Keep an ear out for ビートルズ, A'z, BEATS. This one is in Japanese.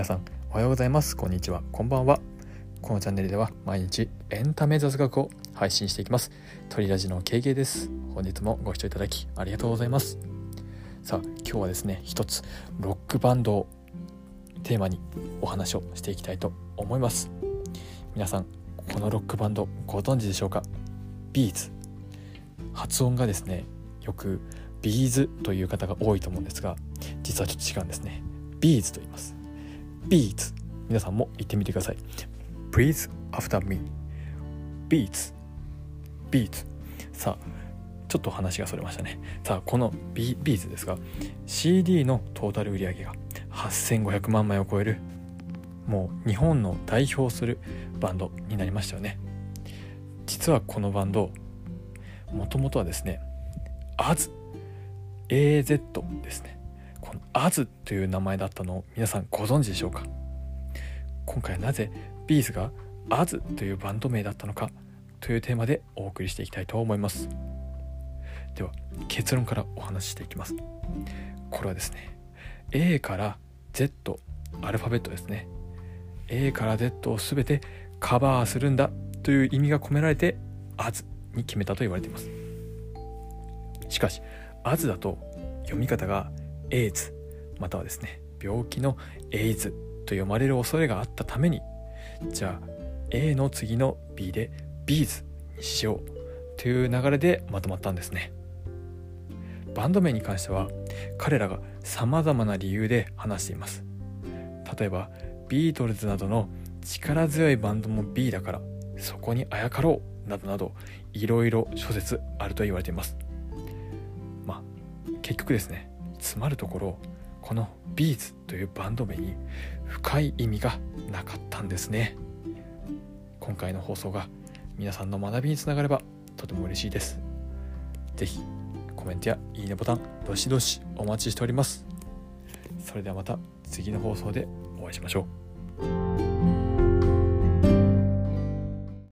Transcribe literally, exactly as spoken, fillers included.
皆さんおはようございます、こんにちは、こんばんは。このチャンネルでは毎日エンタメ雑学を配信していきます。鳥ラジのケイケイです。本日もご視聴いただきありがとうございます。さあ今日はですね、一つロックバンドをテーマにお話をしていきたいと思います。皆さんこのロックバンドご存知でしょうか。ビーズ、発音がですね、よくビーズという方が多いと思うんですが、実はちょっと違うんですね。ビーズと言います。ビーズ、皆さんも言ってみてください。 Please after me Beats Beats。 さあちょっと話がそれましたね。さあこの ビーズ ですが、 シーディー のトータル売上がはっせんごひゃくまんまいを超える、もう日本の代表するバンドになりましたよね。実はこのバンドもともとはですね、 A'z A'z ですね。この A'z という名前だったのを皆さんご存知でしょうか。今回なぜ ビーズ が A'z というバンド名だったのかというテーマでお送りしていきたいと思います。では結論からお話ししていきます。これはですね、 A から Z、 アルファベットですね、 A から Z をすべてカバーするんだという意味が込められて A'z に決めたと言われています。しかし A'z だと読み方が エーズ またはですね、病気の エイズ と読まれる恐れがあったために、じゃあ A の次の B で ビーズ にしようという流れでまとまったんですね。バンド名に関しては彼らが様々な理由で話しています。例えばビートルズなどの力強いバンドも ビー だからそこにあやかろうなどなど、いろいろ諸説あると言われています。まあ結局ですね、詰まるところこの ビーズ というバンド名に深い意味がなかったんですね。今回の放送が皆さんの学びにつながればとても嬉しいです。ぜひコメントやいいねボタンどしどしお待ちしております。それではまた次の放送でお会いしましょう。